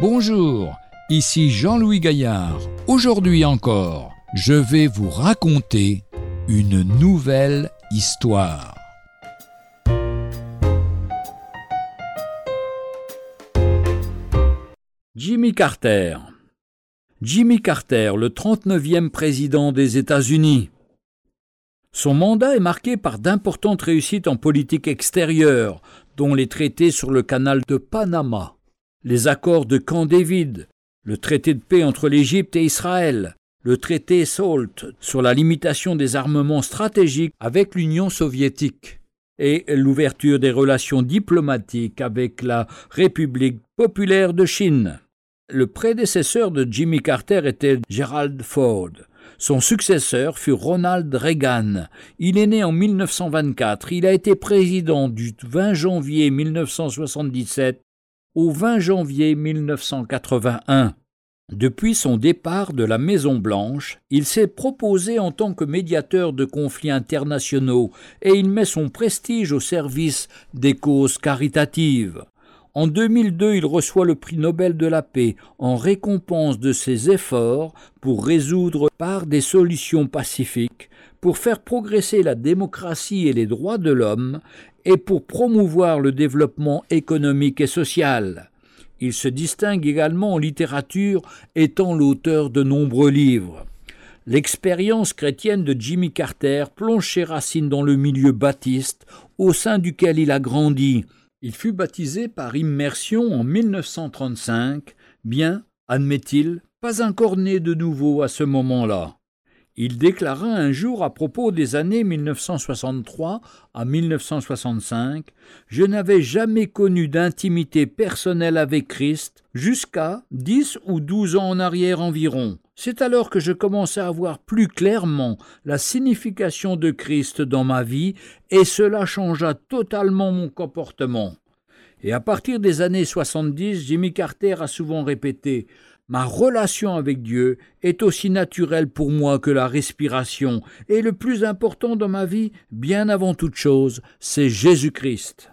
Bonjour, ici Jean-Louis Gaillard. Aujourd'hui encore, je vais vous raconter une nouvelle histoire. Jimmy Carter. Jimmy Carter, le 39e président des États-Unis. Son mandat est marqué par d'importantes réussites en politique extérieure, dont les traités sur le canal de Panama, les accords de Camp David, le traité de paix entre l'Égypte et Israël, le traité SALT sur la limitation des armements stratégiques avec l'Union soviétique et l'ouverture des relations diplomatiques avec la République populaire de Chine. Le prédécesseur de Jimmy Carter était Gerald Ford. Son successeur fut Ronald Reagan. Il est né en 1924. Il a été président du 20 janvier 1977 au 20 janvier 1981. Depuis son départ de la Maison-Blanche, il s'est proposé en tant que médiateur de conflits internationaux et il met son prestige au service des causes caritatives. En 2002, il reçoit le prix Nobel de la paix en récompense de ses efforts pour résoudre par des solutions pacifiques, pour faire progresser la démocratie et les droits de l'homme et pour promouvoir le développement économique et social. Il se distingue également en littérature, étant l'auteur de nombreux livres. L'expérience chrétienne de Jimmy Carter plonge ses racines dans le milieu baptiste au sein duquel il a grandi. Il fut baptisé par immersion en 1935, bien, admet-il, pas encore né de nouveau à ce moment-là. Il déclara un jour à propos des années 1963 à 1965 « Je n'avais jamais connu d'intimité personnelle avec Christ jusqu'à 10 ou 12 ans en arrière environ. C'est alors que je commençais à voir plus clairement la signification de Christ dans ma vie et cela changea totalement mon comportement. » Et à partir des années 70, Jimmy Carter a souvent répété « Ma relation avec Dieu est aussi naturelle pour moi que la respiration et le plus important dans ma vie, bien avant toute chose, c'est Jésus-Christ. »